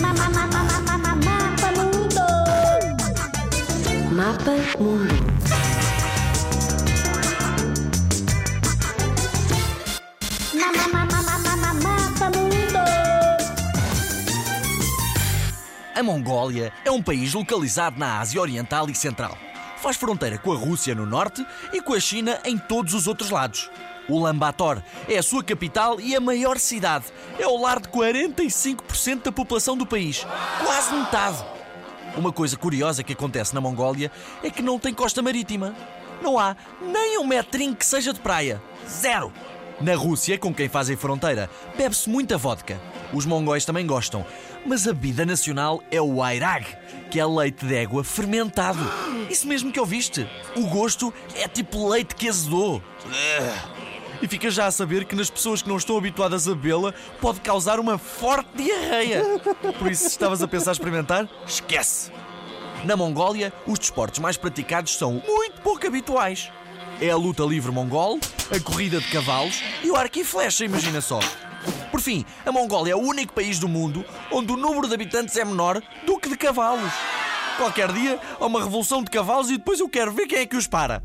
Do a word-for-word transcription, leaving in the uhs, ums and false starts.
Mapa Mundo. A Mongólia é um país localizado na Ásia Oriental e Central. Faz fronteira com a Rússia no norte e com a China em todos os outros lados. Ulan Bator é a sua capital e a maior cidade. É o lar de quarenta e cinco por cento da população do país. Quase metade. Uma coisa curiosa que acontece na Mongólia é que não tem costa marítima. Não há nem um metrinho que seja de praia. Zero! Na Rússia, com quem fazem fronteira, bebe-se muita vodka. Os mongóis também gostam. Mas a bebida nacional é o airag, que é leite de égua fermentado. Isso mesmo que ouviste. O gosto é tipo leite que azedou. E fica já a saber que nas pessoas que não estão habituadas a bebê-la pode causar uma forte diarreia. Por isso, se estavas a pensar experimentar, esquece! Na Mongólia, os desportos mais praticados são muito pouco habituais. É a luta livre mongol, a corrida de cavalos e o arco e flecha, imagina só. Por fim, a Mongólia é o único país do mundo onde o número de habitantes é menor do que de cavalos. Qualquer dia há uma revolução de cavalos e depois eu quero ver quem é que os para.